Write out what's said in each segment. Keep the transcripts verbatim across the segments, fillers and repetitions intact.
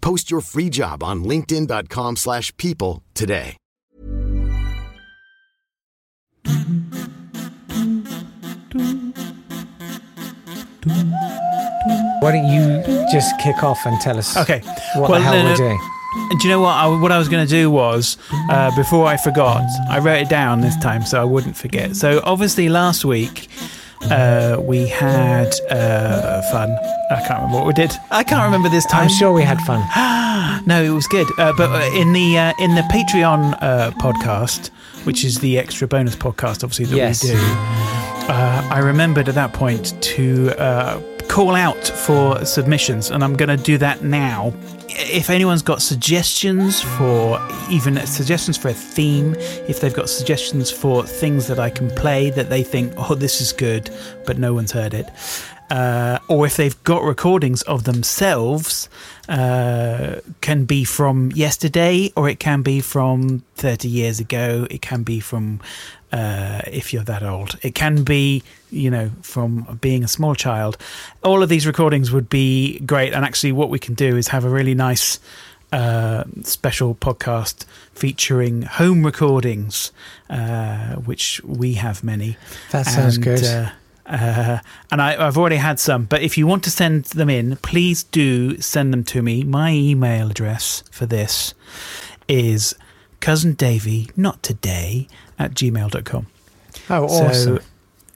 Post your free job on linkedin.com slash people today. Why don't you just kick off and tell us okay. what well, the hell no, no. we're doing? Do you know what I, what I was going to do was, uh, before I forgot, I wrote it down this time so I wouldn't forget. So obviously last week uh, we had uh, fun. I can't remember what we did. I can't remember this time. I'm sure we had fun. No, it was good. Uh, but in the uh, in the Patreon uh, podcast, which is the extra bonus podcast, obviously, that yes. we do, uh, I remembered at that point to uh, call out for submissions, and I'm going to do that now. If anyone's got suggestions for even suggestions for a theme, if they've got suggestions for things that I can play that they think, oh, this is good, but no one's heard it, uh, or if they've got recordings of themselves, uh, can be from yesterday, or it can be from thirty years ago, it can be from uh, if you're that old, it can be, you know, from being a small child. All of these recordings would be great. And actually what we can do is have a really nice uh, special podcast featuring home recordings, uh, which we have many. That sounds and, good. Uh, Uh, and I, I've already had some, but if you want to send them in, please do send them to me. My email address for this is cousindavynottoday at gmail dot com. Oh, awesome. So,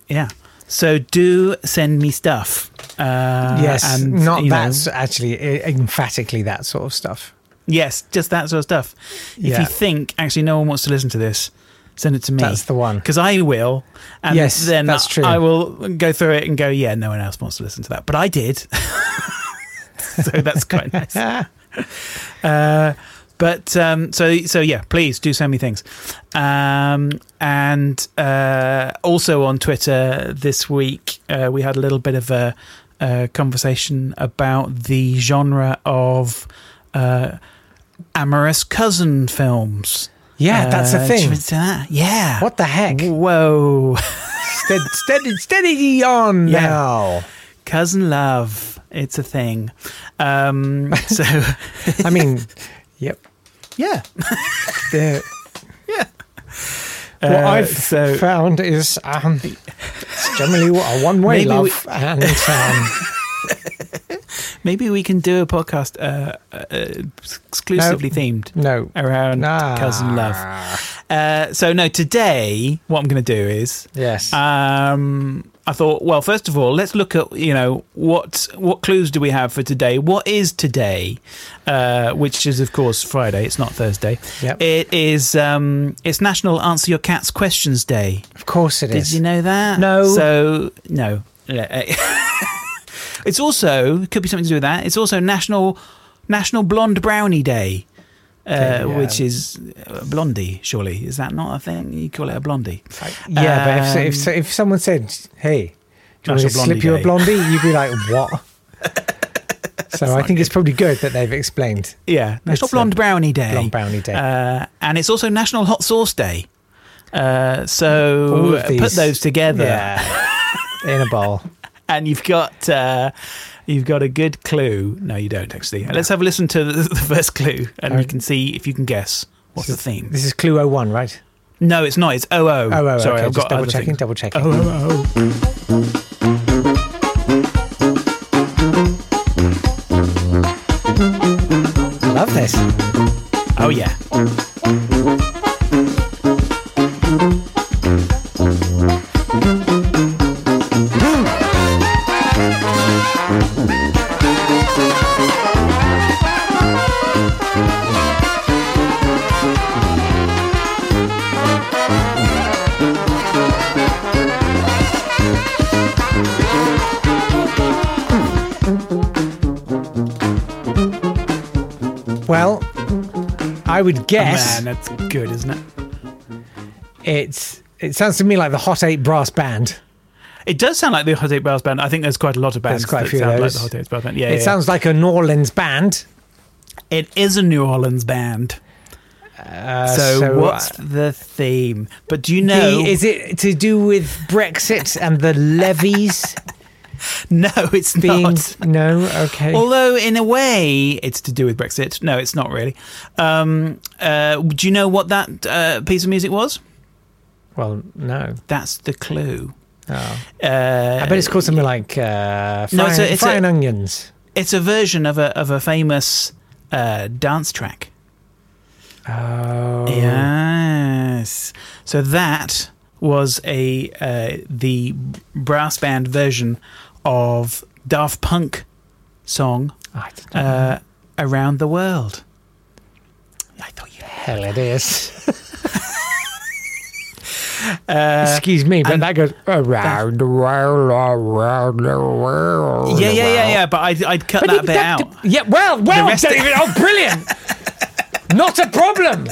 yeah. So do send me stuff. Uh, yes, and, not that's know, actually, emphatically that sort of stuff. Yes, just that sort of stuff. Yeah. If you think, actually, no one wants to listen to this, send it to me. That's the one. Because I will. And yes, then that's true. I will go through it and go, yeah, no one else wants to listen to that. But I did. So that's quite nice. Uh, but um, so, so yeah, please do send me things. Um, and uh, also on Twitter this week, uh, we had a little bit of a, a conversation about the genre of uh, amorous cousin films. Yeah, that's a thing. Uh, yeah. What the heck? Whoa. steady, steady, steady on yeah. now. Cousin love. It's a thing. Um, so, I mean, yep. Yeah. yeah. What uh, I've so, found is um, it's generally a one-way love. We, and um, maybe we can do a podcast uh, uh, exclusively no, themed no. around nah. cousin love. Uh, so, no, today what I'm going to do is... Yes. Um, I thought, well, first of all, let's look at, you know, what what clues do we have for today? What is today? Uh, which is, of course, Friday. It's not Thursday. Yep. It is, um, it's National Answer Your Cat's Questions Day. Of course it is. Did you know that? No. So, no. It's also, it could be something to do with that. It's also National National Blonde Brownie Day, uh, yeah. which is uh, blondie, surely. Is that not a thing? You call it a blondie. Like, yeah, um, but if, if if someone said, hey, do you want to slip day. you a blondie? You'd be like, what? So I think good. It's probably good that they've explained. Yeah, National it's Blonde Brownie Day. Blonde Brownie Day. Uh, and it's also National Hot Sauce Day. Uh, so put those together. Yeah. In a bowl. And you've got uh, you've got a good clue. No, you don't, actually. Let's have a listen to the, the first clue, and right. you can see if you can guess what's this the theme. Is, this is clue oh one, right? No, it's not. It's oh oh. oh, oh Sorry, okay. I've got double checking, things. double checking. Oh, oh, oh. Love this. Oh, yeah. I would guess. Oh, man, that's good, isn't it? It's. It sounds to me like the Hot eight Brass Band. It does sound like the Hot eight Brass Band. I think there's quite a lot of bands. There's quite that a few sound of those. Like the Hot eight Brass Band. Yeah, it yeah, sounds yeah. like a New Orleans band. It is a New Orleans band. Uh, so, so what's uh, the theme? But do you know? The, is it to do with Brexit and the levies? No, it's being, not. No, okay. Although, in a way, it's to do with Brexit. No, it's not really. Um, uh, do you know what that uh, piece of music was? Well, no. That's the clue. Oh. Uh, I bet it's called something like uh, frying, no, it's a, it's frying a, onions. It's a version of a of a famous uh, dance track. Oh. Yes. So that was a uh, the brass band version of Daft Punk song I didn't know. Uh, Around the World. I thought you hell it is. Uh, Excuse me, but that goes around the world, around the world. Yeah, yeah, yeah, yeah. But I'd, I'd cut but that bit that, out. Yeah, well, well, David, oh, brilliant! Not a problem.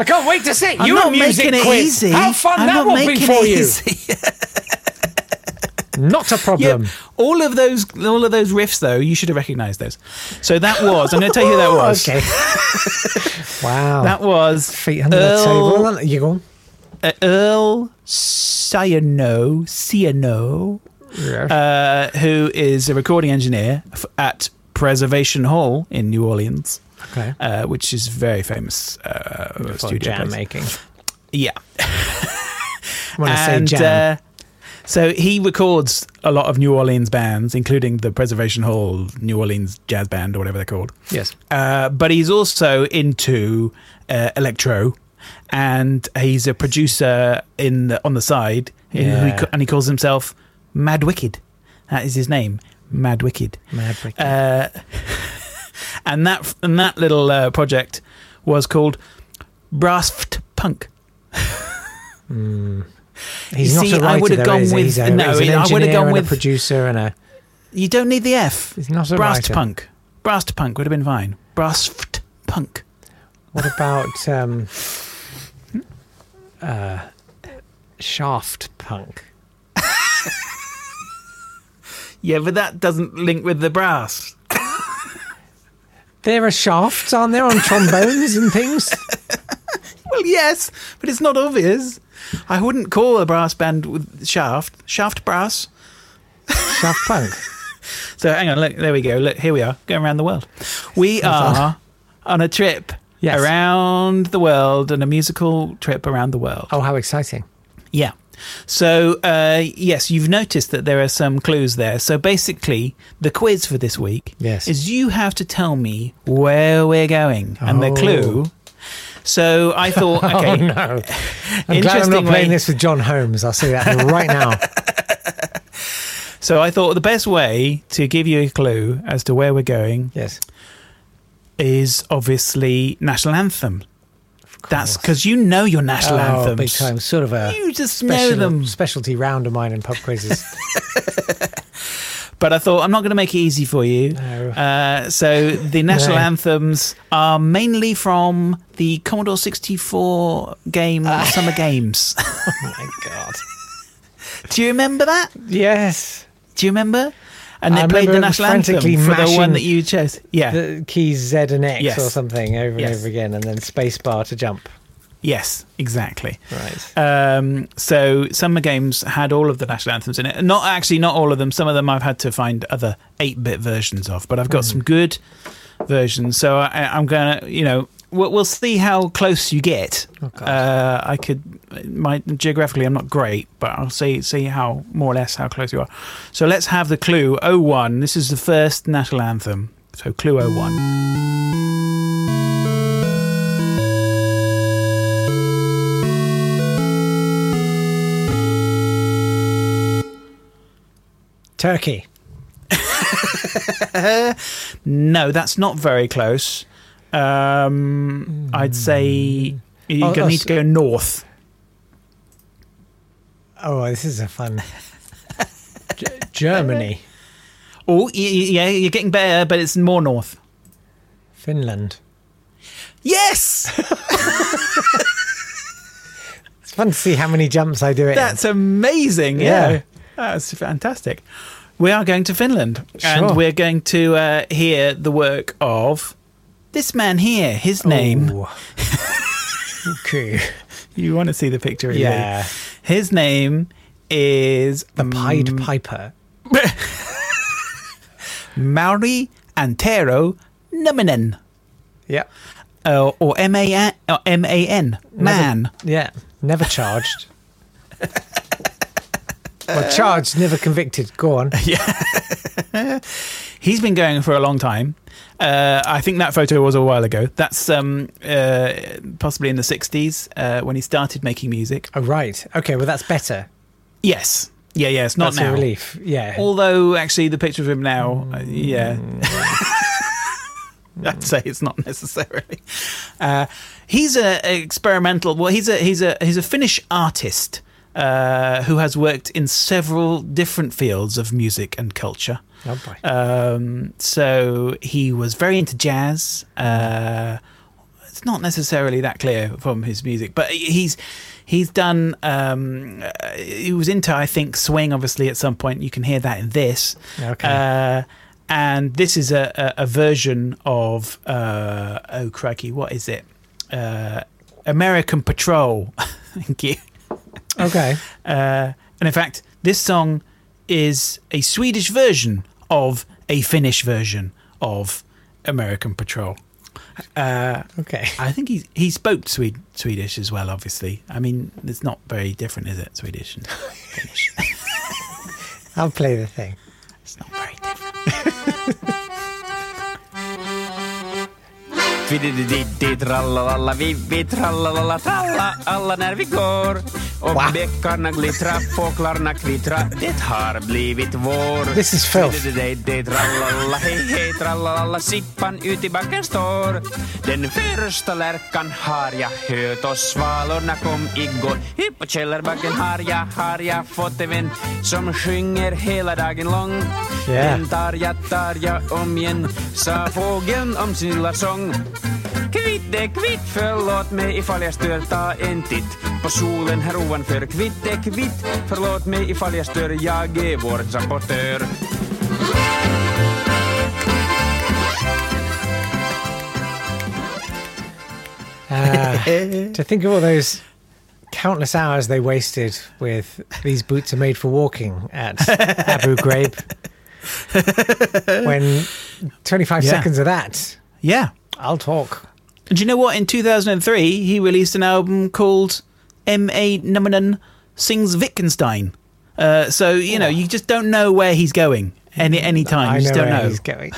I can't wait to see you on music quiz. It easy. How fun I'm that will be for you. Not a problem. Yeah, all of those, all of those riffs, though, you should have recognised those. So that was. I'm going to tell you who that was. Okay. Wow. That was feet under the table. Aren't you go on. Uh, Earl Ciano, Ciano yeah. uh, who is a recording engineer f- at Preservation Hall in New Orleans, okay. uh, which is very famous uh, studio jam place. Making. Yeah, when I and, say jam. Uh, so he records a lot of New Orleans bands, including the Preservation Hall New Orleans Jazz Band or whatever they're called. Yes, uh, but he's also into uh, electro. And he's a producer in the, on the side, yeah. who, and he calls himself Mad Wicked. That is his name, Mad Wicked. Mad Wicked. Uh, and that and that little uh, project was called Brass Punk. mm. He's you not see, a writer. I would have gone with he's a, no. He's an I would have gone with a producer and a. You don't need the F. He's not a Brass writer. Punk. Brass Punk would have been fine. Brass Punk. What about? Um, Uh, Shaft Punk. Yeah, but that doesn't link with the brass. There are shafts, aren't there, on trombones and things? Well, yes, but it's not obvious. I wouldn't call a brass band with shaft. Shaft brass. Shaft Punk. So hang on, look, there we go. Look, here we are, going around the world. We are on a trip. Yes. Around the world and a musical trip around the world. Oh, how exciting. Yeah. So, uh, yes, you've noticed that there are some clues there. So basically, the quiz for this week yes. is you have to tell me where we're going and oh. the clue. So I thought, okay. Oh, no. I'm glad I'm not playing this with John Holmes. I'll say that right now. So I thought the best way to give you a clue as to where we're going. Yes. Is obviously national anthem. That's because you know your national oh, anthems. Big time, sort of a you just special, know them. Specialty round of mine in pub quizzes. But I thought I'm not going to make it easy for you. No. Uh, so the national no. anthems are mainly from the Commodore sixty-four game uh, Summer Games. Oh my god! Do you remember that? Yes. Do you remember? And they I played the national anthem for the one that you chose. Yeah, the keys Z and X yes. or something over yes. and over again, and then space bar to jump. Yes, exactly. Right. Um, so Summer Games had all of the national anthems in it. Not actually, not all of them. Some of them I've had to find other eight-bit versions of, but I've got mm. some good versions. So I, I'm gonna, you know, we'll, we'll see how close you get. Oh, God. Uh, I could. My geographically, I'm not great, but I'll see see how more or less how close you are. So let's have the clue oh one. This is the first national anthem. So clue oh one. Turkey. No, that's not very close. Um, mm. I'd say you're oh, going to oh, need to go north. Oh, this is a fun. G- Germany. Oh, yeah, you're getting better, but it's more north. Finland. Yes! It's fun to see how many jumps I do it That's in. amazing. Yeah. yeah. That's fantastic. We are going to Finland. Sure. And we're going to uh, hear the work of this man here. His name... Oh. Okay. You want to see the picture, really? Yeah. His name is... The Pied um, Piper. Mauri Anttero Nieminen. Yeah. Uh, or M A N, or M A N, man. Never, yeah. Never charged. Well, charged, never convicted. Go on. Yeah. He's been going for a long time. Uh, I think that photo was a while ago. That's um, uh, possibly in the sixties uh, when he started making music. Oh, right. Okay, well, that's better. Yes. Yeah, yeah, it's not that's now. That's a relief, yeah. Although, actually, the picture of him now, mm. uh, yeah. I'd say it's not necessarily. Uh, he's a experimental. Well, he's a he's a he's a Finnish artist uh, who has worked in several different fields of music and culture. Oh boy! Um, so he was very into jazz. Uh, it's not necessarily that clear from his music, but he's he's done. Um, he was into, I think, swing. Obviously, at some point, you can hear that in this. Okay. Uh, And this is a, a, a version of, uh, oh, crikey, what is it? Uh, American Patrol. Thank you. Okay. Uh, and in fact, this song is a Swedish version of a Finnish version of American Patrol. Uh, okay. I think he he spoke Swede, Swedish as well, obviously. I mean, it's not very different, is it? Swedish and Finnish. I'll play the thing. It's not very different. Fididididi trallalalla, vivi trallalalla, tralla alla när vi går. Och bäckarna glittrar, fåglarna kvittrar, det har blivit vår. This is filth. Fididididi trallalla, hej hej trallalla, sippan ut i backen står. Den första lärkan har jag hört och svalorna kom igår. Hipp och källarbacken har jag, har jag fått en vän som sjunger hela dagen lång. Yeah. Den tar jag, tar jag om igen, sa fågeln om sin lilla sång. Kvitte, kvitt, förlåt mig ifall jag stör, ta en titt på solen här ovanför. Kvitte, kvitt, förlåt mig ifall jag stör, jag är vår rapportör. Uh, to think of all those countless hours they wasted with these boots are made for walking at Abu Ghraib. When twenty-five yeah. seconds of that. Yeah. I'll talk. And you know what? In two thousand three, he released an album called M A Nieminen Sings Wittgenstein. Uh, so, you oh. know, you just don't know where he's going any any time. I you just know don't where know. He's going.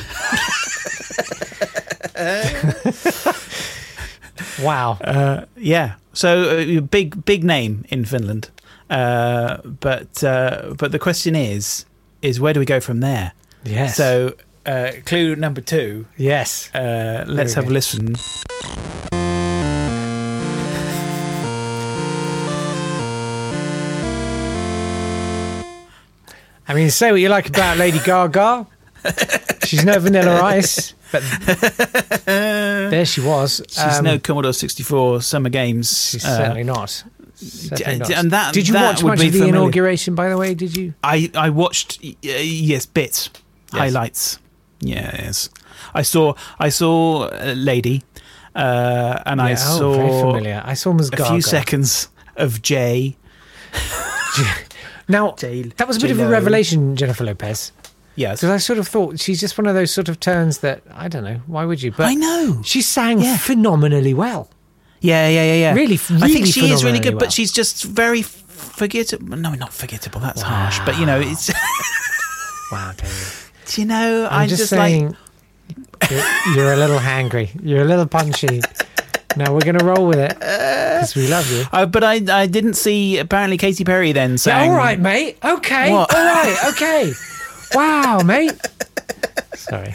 Wow. Uh, yeah. So, uh, big, big name in Finland. Uh, but uh, but the question is, is where do we go from there? Yes. So... Uh, clue number two. Yes. Uh, let's have a listen. I mean, say what you like about Lady Gaga. She's no Vanilla Ice, but there she was. She's um, no Commodore sixty-four Summer Games. She's uh, certainly not. Certainly and that, Did you that watch much of the familiar. inauguration, by the way? Did you? I, I watched, uh, yes, bits. Yes. Highlights. Yes, I saw. I saw a lady, uh, and yeah, I oh, saw. Very familiar. I saw Miz Gaga. A few seconds of Jay. Now J- that was a bit J-Lo. of a revelation, Jennifer Lopez. Yes, because I sort of thought she's just one of those sort of turns that I don't know. Why would you? But I know she sang yeah. phenomenally well. Yeah, yeah, yeah, yeah. Really, really I think she is really good, well. But she's just very forgettable. No, not forgettable. That's wow. harsh. But you know, it's wow, David. You know, I'm, I'm just, just saying, like you're, you're a little hangry. You're a little punchy. Now we're going to roll with it because we love you. Uh, but I, I didn't see. Apparently, Katy Perry then sang. Yeah, all right, mate. Okay. What? All right. Okay. Wow, mate. Sorry,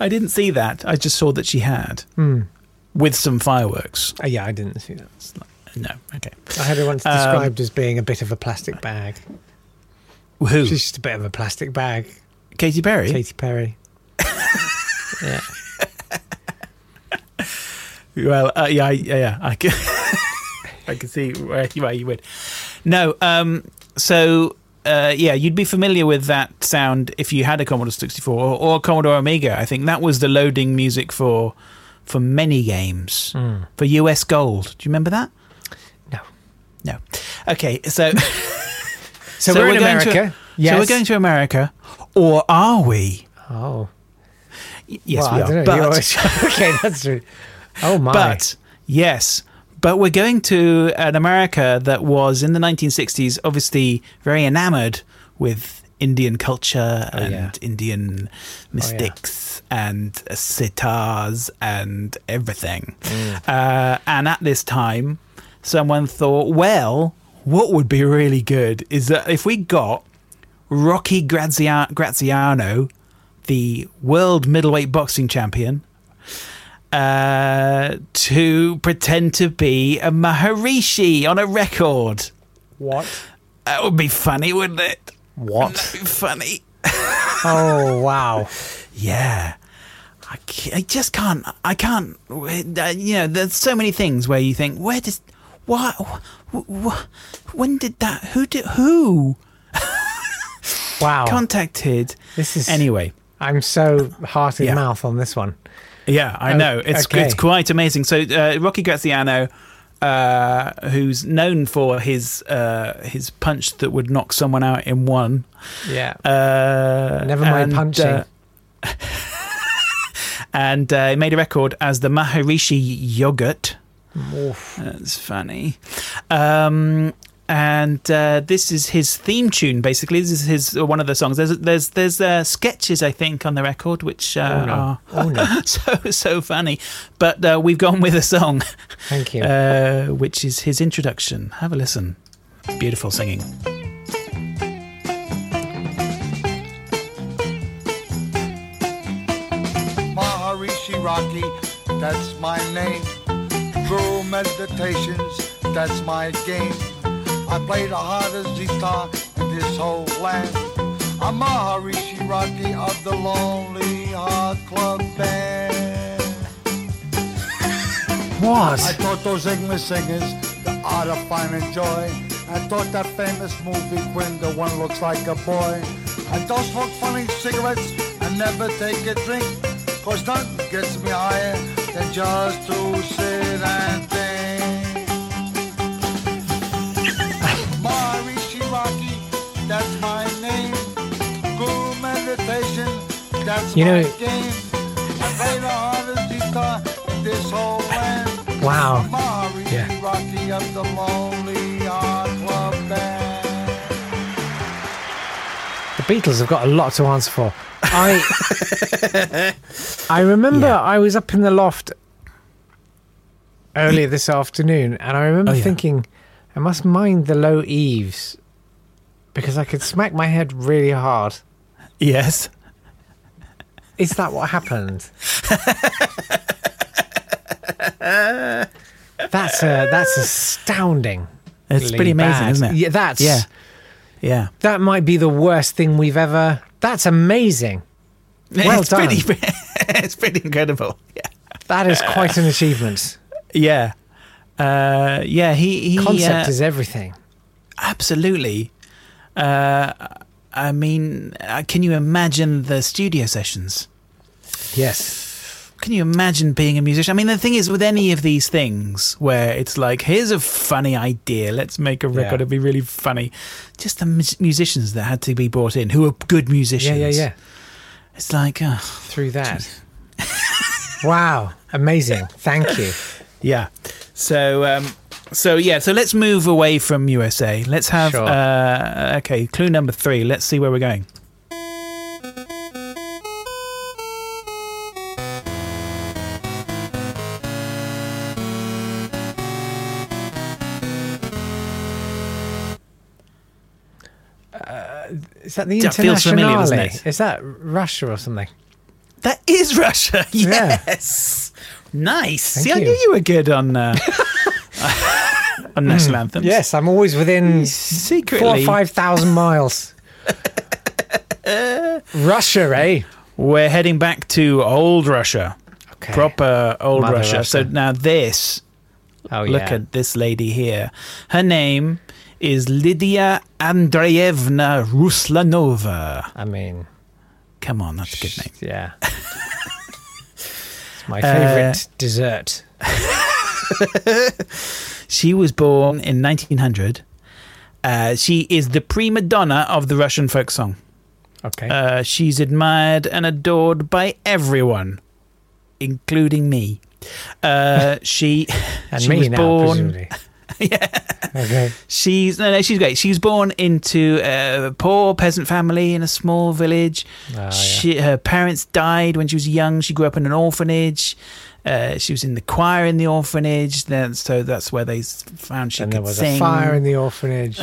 I didn't see that. I just saw that she had mm. with some fireworks. Oh, yeah, I didn't see that. No. Okay. I had her once um, described as being a bit of a plastic bag. Who? She's just a bit of a plastic bag. Katy Perry? Katy Perry. Yeah. Well, uh, yeah, yeah, I can, I can see where you, where you would. No, um, so uh, yeah, you'd be familiar with that sound if you had a Commodore sixty-four or, or Commodore Amiga. I think that was the loading music for for many games mm. for U S Gold. Do you remember that? No, no. Okay, so so, so we're, we're in going America. To, yes. So we're going to America, or are we? Oh, y- yes, well, we I are. Don't know. But always... okay, that's true. Oh my! But yes, but we're going to an America that was in the nineteen sixties, obviously very enamoured with Indian culture oh, and yeah. Indian mystics oh, yeah. and sitars and everything. Mm. Uh, and at this time, someone thought, well, what would be really good is that if we got Rocky Graziano, Graziano the world middleweight boxing champion. Uh, to pretend to be a Maharishi on a record. What? That would be funny, wouldn't it? What? That'd be funny. Oh, wow. Yeah. I, I just can't, I can't, you know, there's so many things where you think, where does, why, wh- wh- when did that, who did, who? Wow. Contacted. This is, anyway. I'm so heart and yeah. mouth on this one. Yeah, I know. It's okay. It's quite amazing. So uh, Rocky Graziano, uh, who's known for his uh, his punch that would knock someone out in one. Yeah. Uh, Never mind and, punching. Uh, and uh, he made a record as the Maharishi Yogurt. Oof. That's funny. Um, and uh, this is his theme tune, basically. This is his uh, one of the songs. There's there's there's uh, sketches, I think, on the record, which uh, oh, no. are oh, no. so so funny. But uh, we've gone with a song. Thank you. Uh, which is his introduction. Have a listen. Beautiful singing. Maharishi Rocky, that's my name. Guru meditations, that's my game. I play the hardest guitar in this whole land. I'm Maharishi Rocky of the Lonely Heart Club Band. What? I taught those English singers the art of finding joy. I taught that famous movie When the One Looks Like a Boy. I don't smoke funny cigarettes and never take a drink. Cause nothing gets me higher than just to sit and think. That's my name. Guru meditation. That's you know, my game. I play the hardest guitar in this whole land. Wow. Mauri yeah. Rocky of the Lonely Heart Club Band. The Beatles have got a lot to answer for. I I remember yeah. I was up in the loft earlier this afternoon, and I remember oh, yeah. thinking, I must mind the low eaves. Because I could smack my head really hard. Yes. Is that what happened? That's uh, that's astounding. It's pretty amazing, bad. Isn't it? Yeah, that's yeah. yeah. That might be the worst thing we've ever. That's amazing. Well it's done. Pretty, it's pretty incredible. Yeah. That is quite an achievement. Yeah. Uh, yeah. He. he Concept uh, is everything. Absolutely. Uh, I mean, uh, can you imagine the studio sessions? Yes. Can you imagine being a musician? I mean, the thing is with any of these things where it's like, here's a funny idea. Let's make a record. Yeah. It'd be really funny. Just the mu- musicians that had to be brought in who are good musicians. Yeah, yeah, yeah. It's like... Oh, through that. Wow. Amazing. Thank you. Yeah. So... um So, yeah, so let's move away from U S A. Let's have, sure. uh, okay, clue number three. Let's see where we're going. Uh, is that the Internationale? That feels familiar, doesn't it? Is that Russia or something? That is Russia, yes. Yeah. Nice. Thank see, you. I knew you were good on... Uh, on National mm, Anthems. Yes, I'm always within secretly four or five thousand miles. Russia, eh? We're heading back to old Russia. Okay. okay. Proper old Mother Russia. Russia. So now this, oh, look yeah. at this lady here. Her name is Lydia Andreevna Ruslanova. I mean... Come on, that's a good name. Yeah. It's my favourite uh, dessert. She was born in nineteen hundred. Uh, she is the prima donna of the Russian folk song. Okay. Uh, she's admired and adored by everyone, including me. Uh, she and she me was now, born. Presumably. Yeah. Okay. She's no, no. She's great. She was born into a poor peasant family in a small village. Oh, she, yeah. Her parents died when she was young. She grew up in an orphanage. Uh, she was in the choir in the orphanage. Then, so that's where they found she and could there was sing. A fire in the orphanage.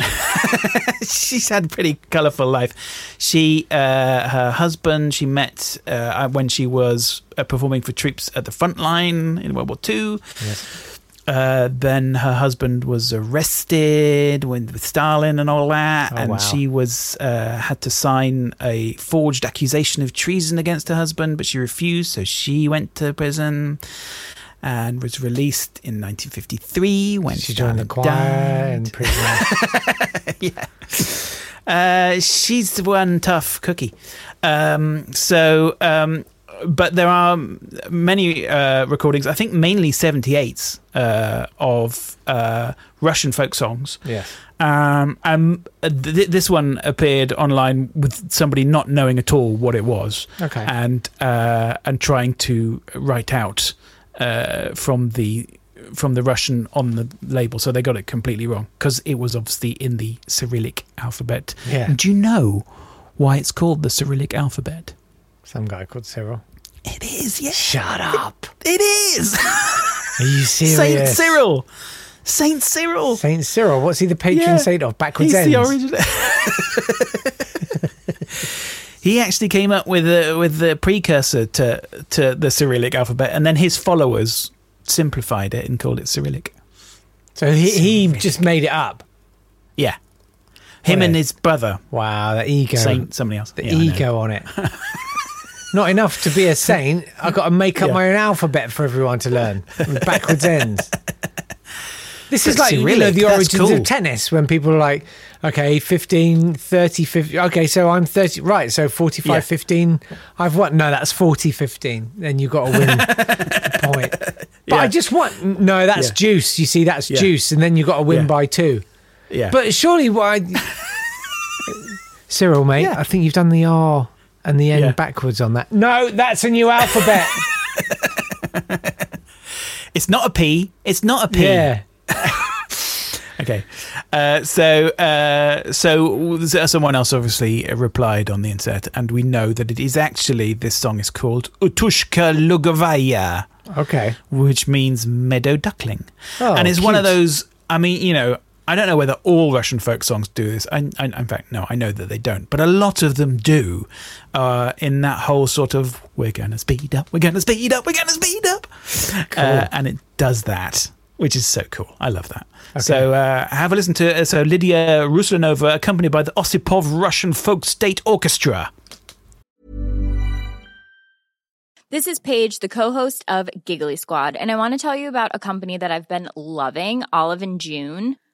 She's had a pretty colourful life. She, uh, her husband, she met uh, when she was uh, performing for troops at the front line in World War Two. Yes. Uh, then her husband was arrested when, with Stalin and all that, oh, and wow. she was uh, had to sign a forged accusation of treason against her husband, but she refused, so she went to prison and was released in nineteen fifty-three when she joined the choir in prison. Yeah. Uh, she's one tough cookie. Um, so... Um, But there are many uh, recordings, I think mainly seventy-eights, uh, of uh, Russian folk songs. Yeah. Um, and th- this one appeared online with somebody not knowing at all what it was. Okay. And uh, and trying to write out uh, from the from the Russian on the label, so they got it completely wrong because it was obviously in the Cyrillic alphabet. Yeah. And do you know why it's called the Cyrillic alphabet? Some guy called Cyril. It is, yeah. Shut up. It, it is. Are you serious? Saint Cyril. Saint Cyril. Saint Cyril. What's he the patron yeah. saint of? Backwards He's ends. He's the origin. He actually came up with a, with the precursor to to the Cyrillic alphabet, and then his followers simplified it and called it Cyrillic. So he, Cyrillic. he just made it up? Yeah. Him what and it? his brother. Wow, the ego. Saint somebody else. The yeah, ego on it. Not enough to be a saint. I've got to make up yeah. my own alphabet for everyone to learn. With backwards ends. This is like, you know, the origins cool. of tennis, when people are like, okay, fifteen, thirty, fifty. Okay, so I'm thirty. Right, so forty-five, yeah. fifteen. I've won. No, that's forty, fifteen. Then you've got to win the point. But yeah. I just want, no, that's yeah. juice. You see, that's yeah. juice. And then you've got to win yeah. by two. Yeah. But surely what I... Cyril, mate, yeah. I think you've done the R... and the end yeah. backwards on that. No, that's a new alphabet. It's not a P. It's not a P. Yeah. Okay. Uh, so, uh, so someone else obviously replied on the internet, and we know that it is actually, this song is called Utushka Lugovaya. Okay. Which means meadow duckling. Oh, and it's cute. One of those, I mean, you know, I don't know whether all Russian folk songs do this. I, I, in fact, no, I know that they don't. But a lot of them do, uh, in that whole sort of, we're going to speed up, we're going to speed up, we're going to speed up. Cool. Uh, and it does that, which is so cool. I love that. Okay. So uh, have a listen to it. So Lydia Ruslanova, accompanied by the Osipov Russian Folk State Orchestra. This is Paige, the co-host of Giggly Squad, and I want to tell you about a company that I've been loving, Olive and June.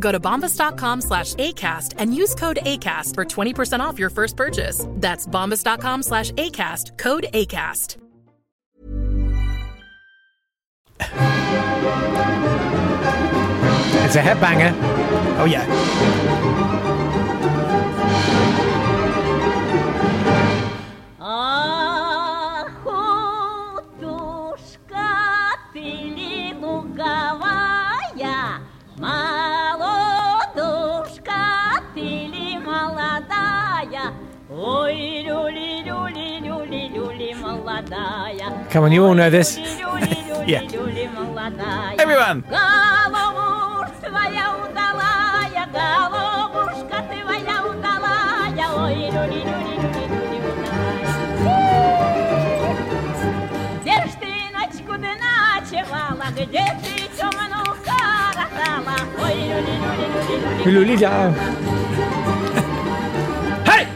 Go to bombas dot com slash A cast and use code ACAST for twenty percent off your first purchase. That's bombas dot com slash A cast, code ACAST. It's a headbanger. Oh, yeah. Ах, утушка перелуговая, молодушка перемолодая, ой, люли, люли, люли, люли, молодая. Come on, you all know this. Yeah. Everyone. Hey!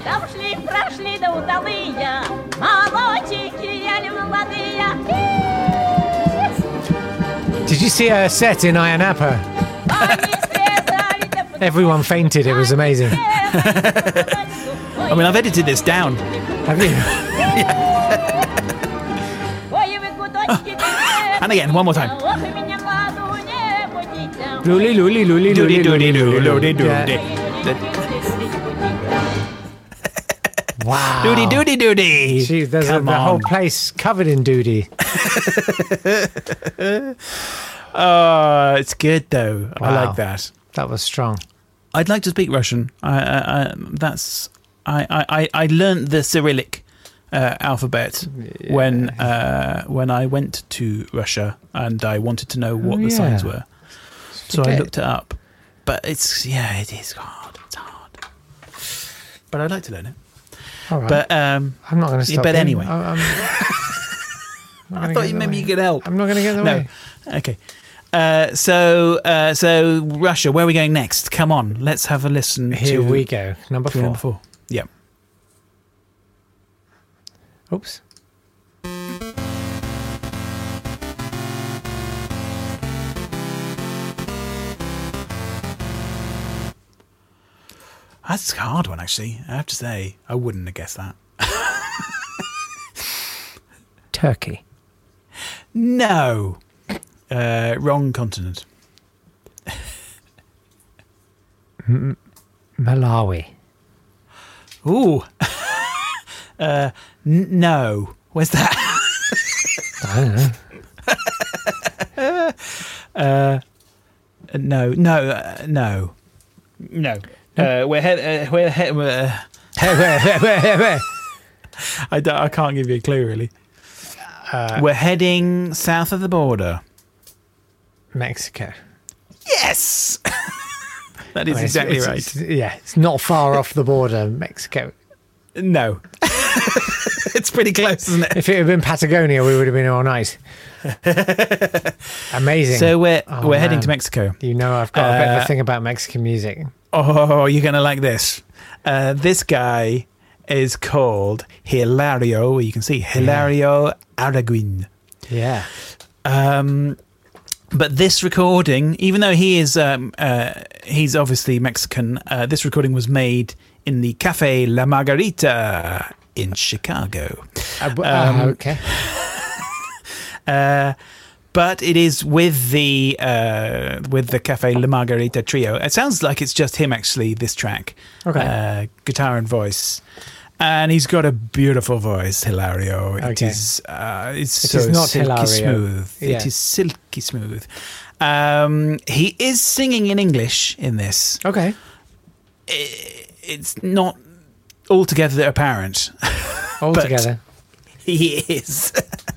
Там шли, прошли до удалые, молодчики, я люблю молодые. Did you see her set in Ayia Napa? Everyone fainted. It was amazing. I mean, I've edited this down. Have you? Yeah. Oh. And again, one more time. Luli, luli, luli, luli, luli, luli, luli. Wow. Doody, doody, doody. Jeez, there's a, the whole place covered in doody. Oh, it's good though. Wow. I like that. That was strong. I'd like to speak Russian. I, I, I that's I, I, I learned the Cyrillic uh, alphabet yeah. when uh, when I went to Russia and I wanted to know what oh, the yeah. signs were. So I looked it up. But it's yeah, it is hard. It's hard. But I'd like to learn it. All right. But um, I'm not going to stop. But being, anyway. I, I'm... I thought you maybe way. you could help. I'm not going to get the no. way. Okay. Uh, so, uh, so Russia, where are we going next? Come on, let's have a listen. Here to we go. Number four. Number four. Yep. Oops. That's a hard one, actually. I have to say, I wouldn't have guessed that. Turkey. No. Uh, wrong continent. M- Malawi. Ooh. uh, n- no. Where's that? I don't know. uh, no, no, uh, no. No. Uh, we're head. Uh, we're head. Uh, hey, where, where, where, where, where? I, don't, I can't give you a clue, really. Uh, We're heading south of the border. Mexico. Yes! That is I mean, exactly it's, right. It's, yeah, it's not far off the border, Mexico. No. It's pretty close, isn't it? If it had been Patagonia, we would have been all night. Amazing. So we're oh, we're man. heading to Mexico. You know I've got uh, a bit of a thing about Mexican music. Oh, you're going to like this. Uh, this guy... is called Hilario. You can see Hilario yeah. Araguin. Yeah. Um, but this recording, even though he is um, uh, he's obviously Mexican, uh, this recording was made in the Cafe La Margarita in Chicago. Uh, um, uh, okay. uh, but it is with the uh, with the Cafe La Margarita trio. It sounds like it's just him, actually. This track, okay, uh, guitar and voice, and he's got a beautiful voice, Hilario. It okay. is uh, it's it so is not silky Hilario. smooth. Yeah. It is silky smooth. Um, he is singing in English in this. Okay, it, it's not altogether apparent. Altogether. He is.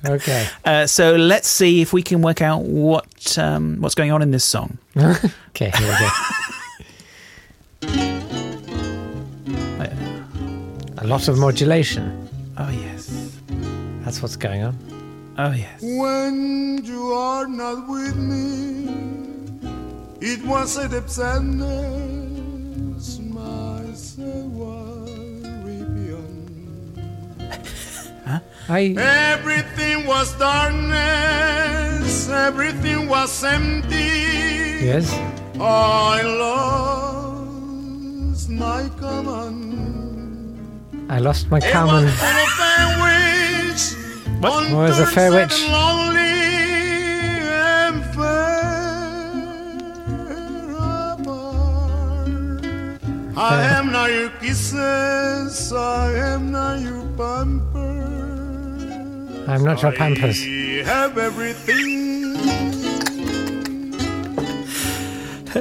Okay. Uh, so let's see if we can work out what um, what's going on in this song. Okay, here we go. A lot of modulation. Oh, yes. That's what's going on. Oh, yes. When you are not with me, it was a deep sadness, my soul was beyond. Huh? I... Everything was darkness, everything was empty. Yes. I lost my common. I lost my common. What? What was a fair witch? Lonely and fair. I am not your kisses, I am not your pampers. I'm not your pampers. I have everything. I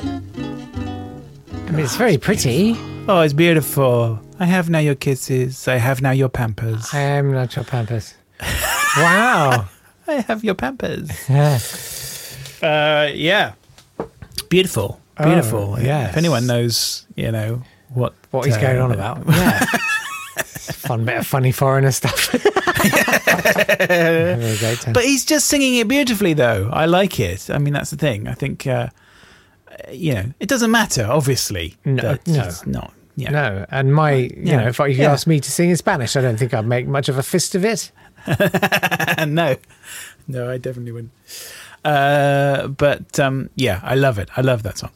mean, it's very pretty. Oh, it's beautiful. I have now your kisses, I have now your pampers. I am not your pampers. Wow. I have your pampers. Yeah. Uh, yeah. Beautiful. Beautiful. Oh, yeah. If anyone knows, you know, what what he's uh, going on about. Yeah. Fun bit of funny foreigner stuff. But he's just singing it beautifully though. I like it. I mean, that's the thing. I think uh, you know, it doesn't matter, obviously. No, no. It's not. Yeah. No, and my, you yeah. know, if you yeah. asked me to sing in Spanish, I don't think I'd make much of a fist of it. no, no, I definitely wouldn't. Uh, but um, yeah, I love it. I love that song.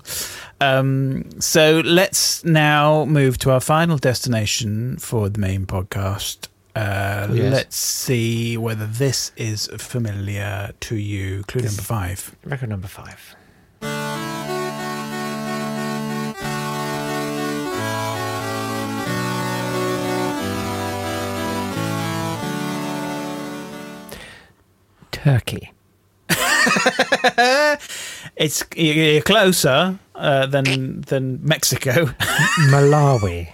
Um, so let's now move to our final destination for the main podcast. Uh, yes. Let's see whether this is familiar to you. Clue this number five. Record number five. Turkey. It's you're closer uh, than than Mexico. Malawi.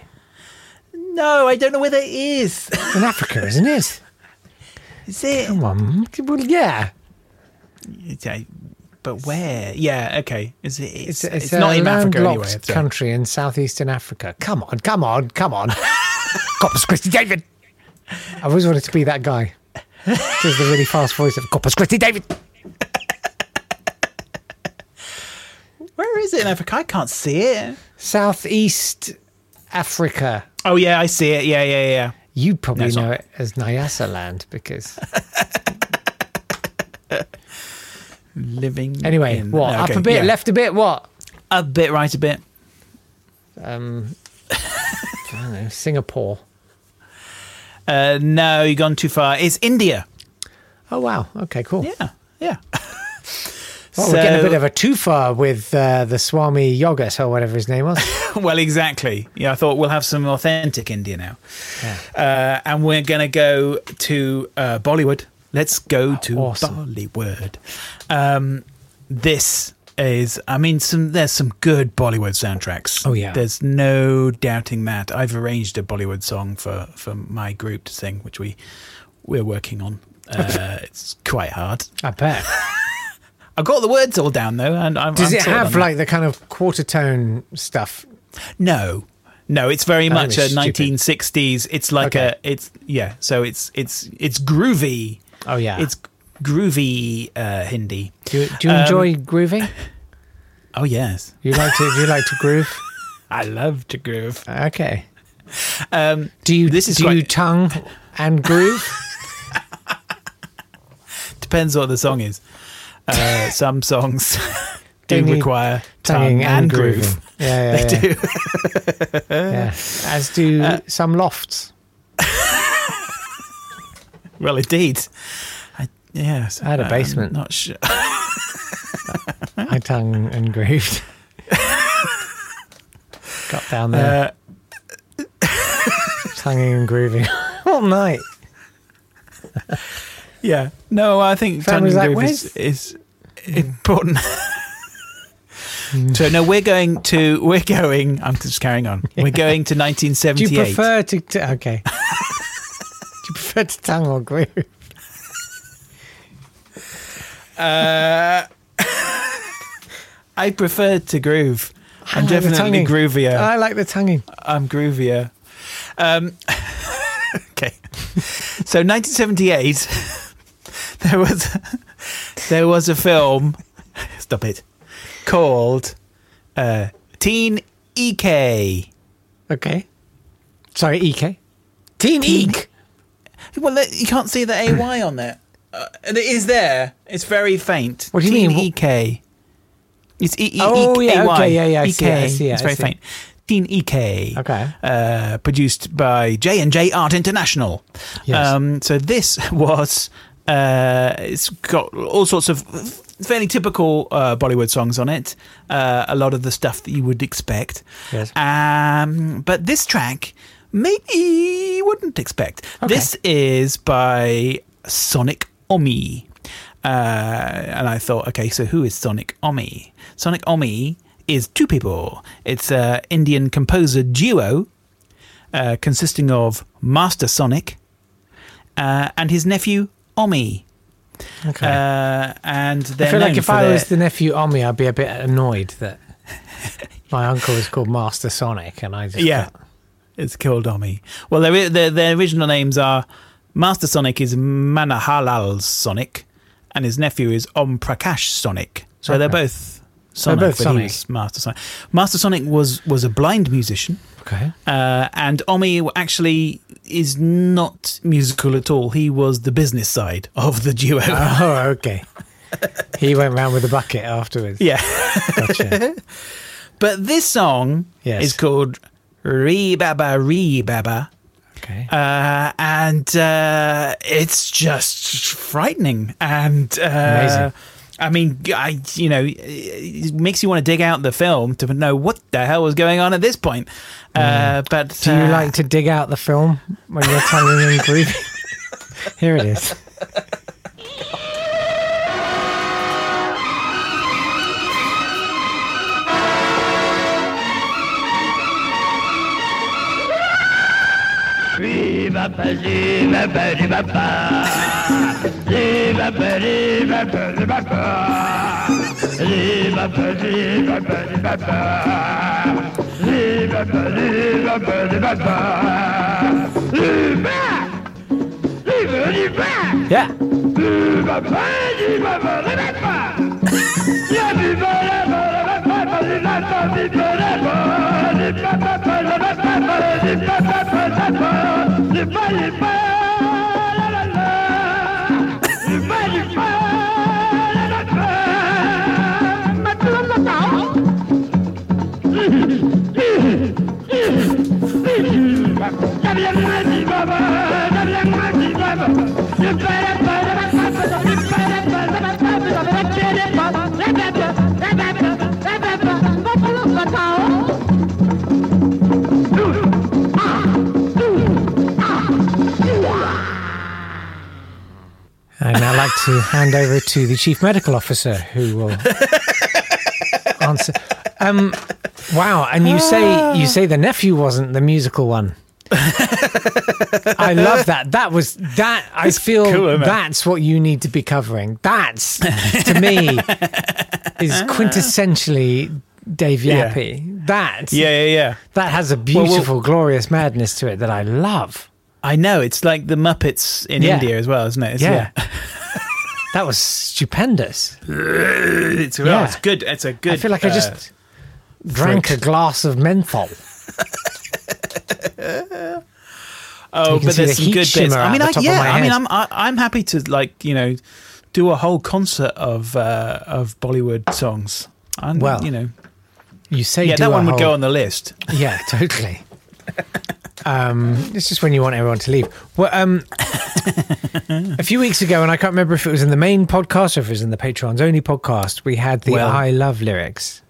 No, I don't know where that is. In Africa, isn't it? Is it? Come on. Well, yeah. It's a, but where? Yeah. Okay. Is it? It's, it's, it's, it's not in Africa anyway. It's a country in southeastern Africa. Come on, come on, come on. Corpus Christi, David. I always wanted to be that guy. This is the really fast voice of Corpus Christi, David. Where is it in Africa? I can't see it. Southeast Africa. Oh, yeah, I see it. Yeah, yeah, yeah. You probably no, know not. it as Nyasaland because... Living Anyway, in... what? No, okay. Up a bit, yeah. Left a bit, what? A bit, right a bit. Um, I don't know, Singapore. Uh, no, you've gone too far. It's India. Oh, wow. Okay, cool. Yeah, yeah. Well, so, we're getting a bit of a too far with uh, the Swami Yogesh or whatever his name was. Well, exactly. Yeah, I thought we'll have some authentic India now. Yeah. Uh, and we're going to go to uh, Bollywood. Let's go oh, to awesome. Bollywood. Um, this is, I mean, some there's some good Bollywood soundtracks. Oh, yeah. There's no doubting that. I've arranged a Bollywood song for, for my group to sing, which we, we're working on. Uh, it's quite hard. I bet. I've got the words all down, though. and I'm, Does I'm it have, like, the kind of quarter-tone stuff? No. No, it's very much a stupid. nineteen sixties. It's like okay. a, it's, yeah, so it's it's it's groovy. Oh, yeah. It's groovy uh, Hindi. Do, do you um, enjoy grooving? Oh yes. You like to you like to groove? I love to groove. Okay. Um, do you this is do quite... you tongue and groove? Depends what the song is. Uh, some songs do require tongue and, and groove. Grooving. Yeah, yeah, they yeah. do. yeah. As do uh, some lofts. Well, indeed. Yes, I had a basement. I'm not sure. My tongue and grooved. Got down there, uh, tonguing and grooving all night. Yeah, no, I think tonguing and grooving is, is important. So no, we're going to we're going. I'm just carrying on. Yeah. We're going to nineteen seventy-eight. Do you prefer to? T- okay. Do you prefer to tongue or groove? Uh, I prefer to groove. I'm like definitely groovier. I like the tonguing. I'm groovier. Um, Okay. So nineteen seventy-eight, there was there was a film. Stop it. Called uh, Teen E K. Okay. Sorry, E K. Teen E K. Well, you can't see the A Y on there. Uh, it is there. It's very faint. What do you Teen mean? E K. It's E E E K. Oh, yeah, A Y. Okay, yeah, yeah. I see, I see, I it's very see. faint. Teen E K. Okay. Uh, produced by J and J Art International. Yes. Um, so this was... Uh, it's got all sorts of fairly typical uh, Bollywood songs on it. Uh, a lot of the stuff that you would expect. Yes. Um, but this track... Maybe you wouldn't expect. Okay. This is by Sonic Omi. Uh, and I thought, okay, so who is Sonic Omi? Sonic Omi is two people. It's an Indian composer duo uh, consisting of Master Sonic uh, and his nephew Omi. Okay. Uh, and they're I feel like if I their... was the nephew Omi, I'd be a bit annoyed that my uncle is called Master Sonic and I just yeah. Can't... It's killed Omi. Well, their, their, their original names are Master Sonic is Manohar Lal Sonik, and his nephew is Om Prakash Sonic. So okay. they're both Sonic, they're both but Sonic. He's Master Sonic. Master Sonic was, was a blind musician. Okay. Uh, and Omi actually is not musical at all. He was the business side of the duo. Oh, okay. He went round with a bucket afterwards. Yeah. Gotcha. But this song yes. is called... Ree Baba, Ree Baba. Okay. Uh, and uh, it's just frightening. And uh, amazing. I mean, I you know, it makes you want to dig out the film to know what the hell was going on at this point. Mm. Uh, but do you uh, like to dig out the film when you're telling me grief? Here it is. Yeah. And I'd like to hand over to the Chief Medical Officer, who will answer. Um, wow, and you say you say the nephew wasn't the musical one. I love that. That was that. I it's feel cool, that's what you need to be covering. That's to me is quintessentially Dave Yappy. Yeah. That yeah, yeah, yeah. That has a beautiful, well, well, glorious madness to it that I love. I know, it's like the Muppets in yeah. India as well, isn't it? It's, yeah. yeah. That was stupendous. It's, well, yeah. it's good. It's a good... I feel like uh, I just drank fruit. a glass of menthol. Oh, but there's the some good bits. I mean, I, yeah, I mean, I'm, I, I'm happy to, like, you know, do a whole concert of uh, of Bollywood songs. And, well, you know... You say yeah, do that a one whole... would go on the list. Yeah, totally. Um, it's just when you want everyone to leave. Well, um, a few weeks ago, and I can't remember if it was in the main podcast or if it was in the Patreon's only podcast, we had the well, I Love lyrics.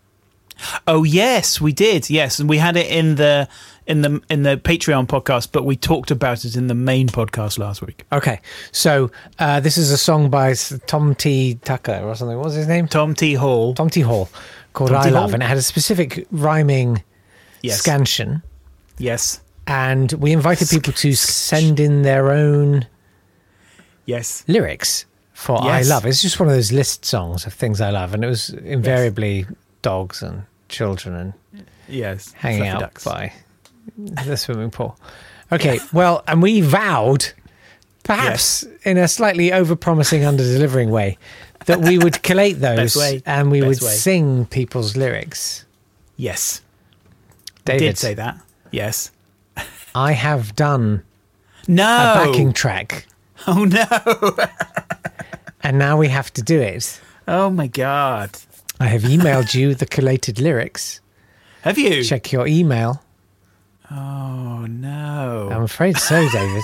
Oh yes, we did. Yes, and we had it in the in the in the Patreon podcast, but we talked about it in the main podcast last week. Okay, so uh, this is a song by Tom T Tucker or something. What was his name? Tom T Hall. Tom T Hall called Tom I T Love, Hall? And it had a specific rhyming yes. scansion. Yes. And we invited people to send in their own yes. lyrics for yes. I Love. It's just one of those list songs of things I love. And it was invariably yes. dogs and children and yes. hanging out ducks. by the swimming pool. Okay, well, and we vowed, perhaps yes. in a slightly over-promising, under-delivering way, that we would collate those way, and we would way. sing people's lyrics. Yes. David, I did say that. Yes. I have done no. a backing track. Oh, no. And now we have to do it. Oh, my God. I have emailed you the collated lyrics. Have you? Check your email. Oh, no. I'm afraid so, David.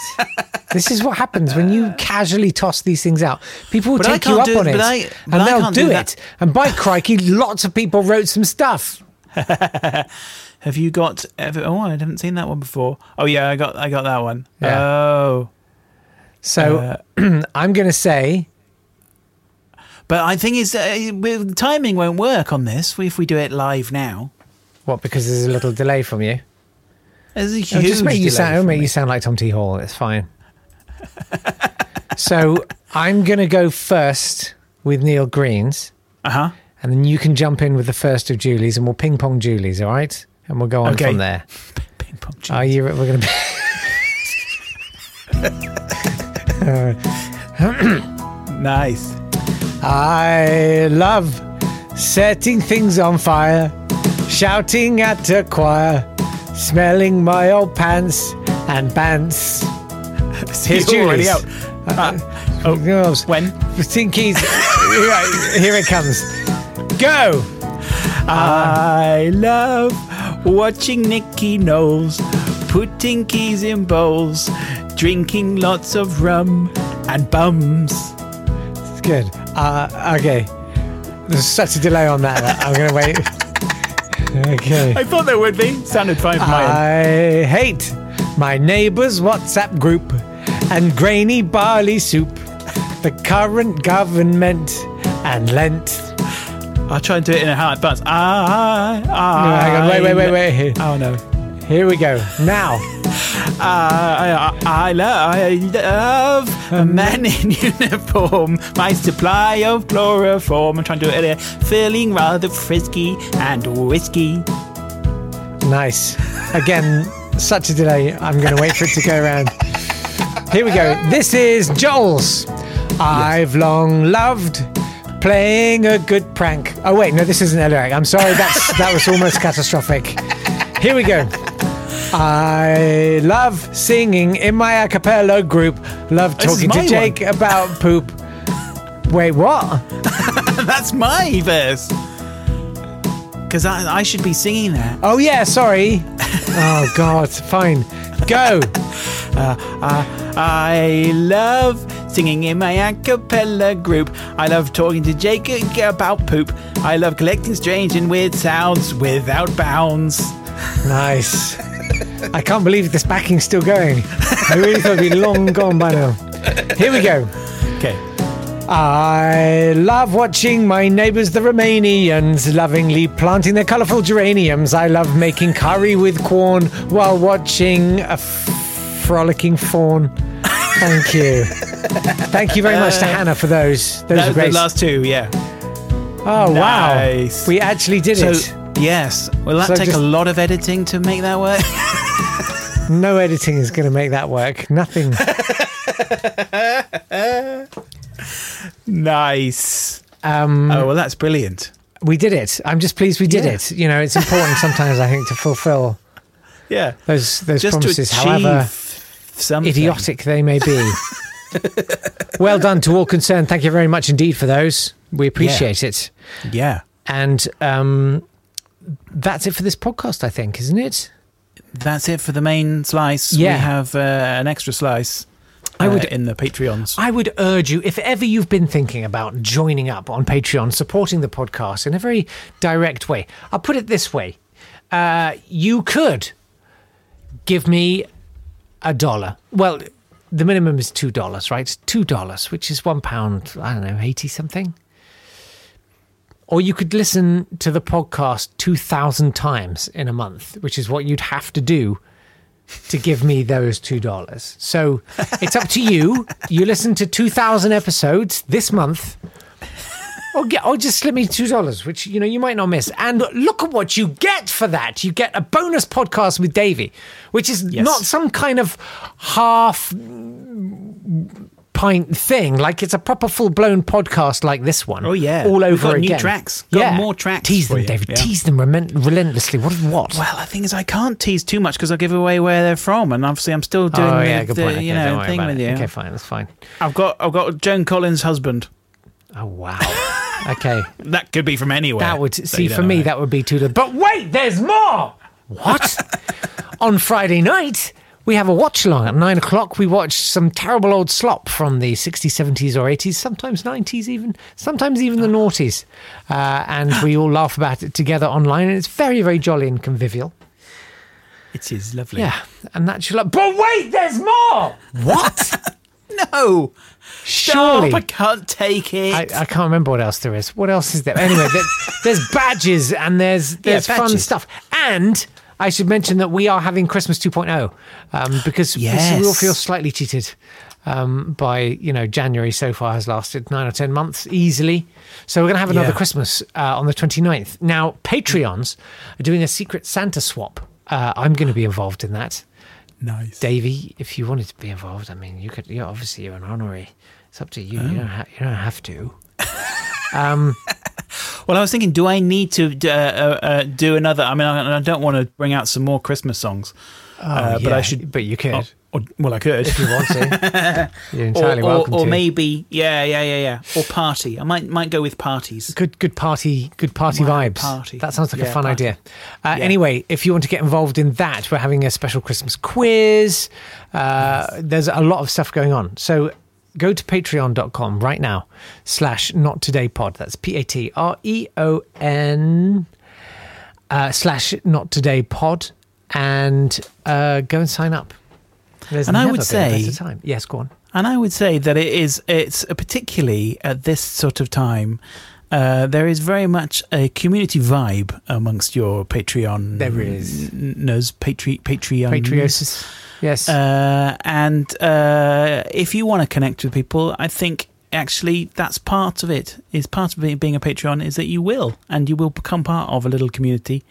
This is what happens when you casually toss these things out. People will but take you up do, on it, I, and they'll do, do it. And by crikey, lots of people wrote some stuff. Have you got... Ever, oh, I haven't seen that one before. Oh, yeah, I got I got that one. Yeah. Oh. So uh, I'm going to say... But I think it's, uh, timing won't work on this if we do it live now. What, because there's a little delay from you? There's a huge delay. Just make you sound, it'll make you sound like Tom T Hall. It's fine. So I'm going to go first with Neil Green's. Uh-huh. And then you can jump in with the first of Julie's, and we'll ping-pong Julie's, all right? And we'll go on okay. from there. Ping-pong Julie's. Are you... We're going to... uh, nice. I love setting things on fire, shouting at a choir, smelling my old pants and bants. Here's Julie's. Out. Uh, uh, oh, when? Tinkies. Right, here it comes. Go! Um, I love watching Nicky Knowles, putting keys in bowls, drinking lots of rum and bums. It's good. Uh, okay. There's such a delay on that. I'm going to wait. Okay. I thought there would be. Sounded fine for my end. I hate my neighbour's WhatsApp group and grainy barley soup, the current government and Lent. I'll try and do it in a hard buzz. I, I, no, hang on. Wait, wait, wait, wait. Oh, no. Here we go. Now. I, I, I, love, I love a man in uniform, my supply of chloroform. I'm trying to do it earlier. Feeling rather frisky and whiskey. Nice. Again, such a delay. I'm going to wait for it to go around. Here we go. This is Joel's. I've long loved playing a good prank. Oh, wait. No, this isn't a lyric. I'm sorry. That's, that was almost catastrophic. Here we go. I love singing in my a cappella group. Love talking to Jake one. about poop. Wait, what? That's my verse. Because I, I should be singing that. Oh, yeah, sorry. Oh, God. Fine. Go. Uh, uh, I love singing in my a cappella group. I love talking to Jake about poop. I love collecting strange and weird sounds without bounds. Nice. I can't believe this backing's still going. I really thought it'd be long gone by now. Here we go. Okay. I love watching my neighbours, the Romanians, lovingly planting their colourful geraniums. I love making curry with corn while watching a f- frolicking fawn. Thank you. Thank you very much to Hannah for those. Those are great. The last two, yeah. Oh, nice. Wow. We actually did so, it. Yes. Will that so take just, a lot of editing to make that work? No editing is going to make that work. Nothing. Nice. Um, oh, well, that's brilliant. We did it. I'm just pleased we did yeah. it. You know, it's important sometimes, I think, to fulfill yeah. those, those just promises, however something. idiotic they may be. Well done to all concerned. Thank you very much indeed for those. We appreciate yeah. it. Yeah. And... Um, that's it for this podcast, I think, isn't it? That's it for the main slice. Yeah. We have uh, an extra slice uh, I would, in the Patreons. I would urge you, if ever you've been thinking about joining up on Patreon, supporting the podcast in a very direct way, I'll put it this way. Uh, you could give me a dollar. Well, the minimum is two dollars, right? two dollars, which is one pound, I don't know, eighty something. Or you could listen to the podcast two thousand times in a month, which is what you'd have to do to give me those two dollars. So it's up to you. You listen to two thousand episodes this month. Or, get, or just slip me two dollars, which, you know, you might not miss. And look at what you get for that. You get a bonus podcast with Davey, which is yes. not some kind of half pint thing. Like, it's a proper full-blown podcast like this one. Oh, yeah. All over got again. New tracks. Got yeah. more tracks. Tease them, David. Yeah. Tease them rem- relentlessly. What? What? Well, the thing is, I can't tease too much because I'll give away where they're from. And obviously, I'm still doing oh, the, yeah, good the point. Okay, you know, thing with it. You. Okay, fine. That's fine. I've got, I've got Joan Collins' husband. Oh, wow. Okay. That could be from anywhere. That would see, for me, know. That would be too... But wait, there's more! What? On Friday night, we have a watch-along. At nine o'clock, we watch some terrible old slop from the sixties, seventies or eighties, sometimes nineties even, sometimes even the noughties. Uh, and we all laugh about it together online, and it's very, very jolly and convivial. It is lovely. Yeah, and that's your... Lo- but wait, there's more! What? No! Surely. Stop, I can't take it. I, I can't remember what else there is. What else is there? Anyway, there, there's badges and there's there's yeah, fun stuff. And I should mention that we are having Christmas two point oh um, because yes. we all feel slightly cheated um, by, you know, January so far has lasted nine or ten months easily. So we're going to have another yeah. Christmas uh, on the twenty-ninth. Now, Patreons are doing a secret Santa swap. Uh, I'm going to be involved in that. Nice. Davey, if you wanted to be involved, I mean, you could. You're obviously you're an honorary. It's up to you. Oh. You don't. Ha- you don't have to. um, well, I was thinking, do I need to uh, uh, do another? I mean, I, I don't want to bring out some more Christmas songs, oh, uh, yeah. but I should. But you could. Or, or, well, I could if you want to. You're entirely or, or, welcome or to. Or maybe, yeah, yeah, yeah, yeah. Or party. I might might go with parties. Good, good party. Good party My vibes. Party. That sounds like yeah, a fun party. idea. Uh, yeah. Anyway, if you want to get involved in that, we're having a special Christmas quiz. Uh, yes. There's a lot of stuff going on. So. Go to patreon dot com right now, slash not today pod. That's P A T R E O N uh, slash not today pod. And uh, go and sign up. There's and never I would say, been a better time. Yes, go on. And I would say that it is, it's particularly at this sort of time, uh, there is very much a community vibe amongst your Patreon. There is. Knows Patreon. Patreosis. Yes. Uh, and uh, if you want to connect with people, I think actually that's part of it. Is part of it being a Patreon is that you will, and you will become part of a little community.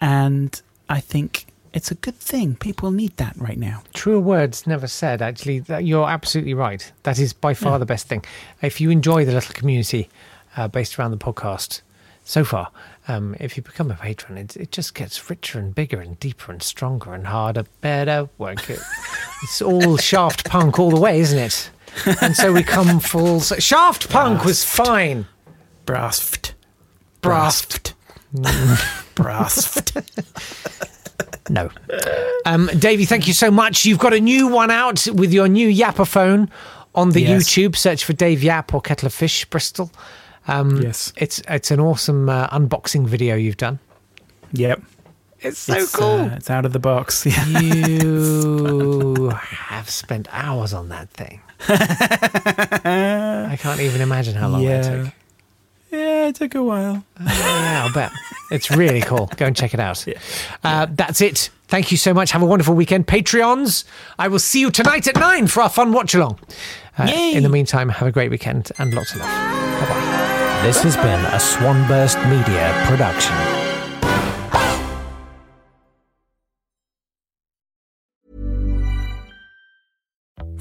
And I think it's a good thing. People need that right now. Truer words never said, actually. That you're absolutely right. That is by far yeah. the best thing. If you enjoy the little community uh, based around the podcast so far, um, if you become a patron, it, it just gets richer and bigger and deeper and stronger and harder, better work. It, it's all Shaft Punk all the way, isn't it? And so we come full... So Shaft Punk Brassed. was fine. Brassed. Brassed. Brassed. Brassed. No. Um, Davey, thank you so much. You've got a new one out with your new Yapper phone on the yes. YouTube. Search for Dave Yap or Kettle of Fish, Bristol. Um, yes, it's it's an awesome uh, unboxing video you've done. Yep, it's so it's, cool. Uh, it's out of the box. You have spent hours on that thing. I can't even imagine how long yeah. it took. Yeah, it took a while. Uh, yeah, I'll bet. It's really cool. Go and check it out. Yeah. Uh, that's it. Thank you so much. Have a wonderful weekend, Patreons. I will see you tonight at nine for our fun watch along. Uh, in the meantime, have a great weekend and lots of love. Bye bye. This has been a Swanburst Media production.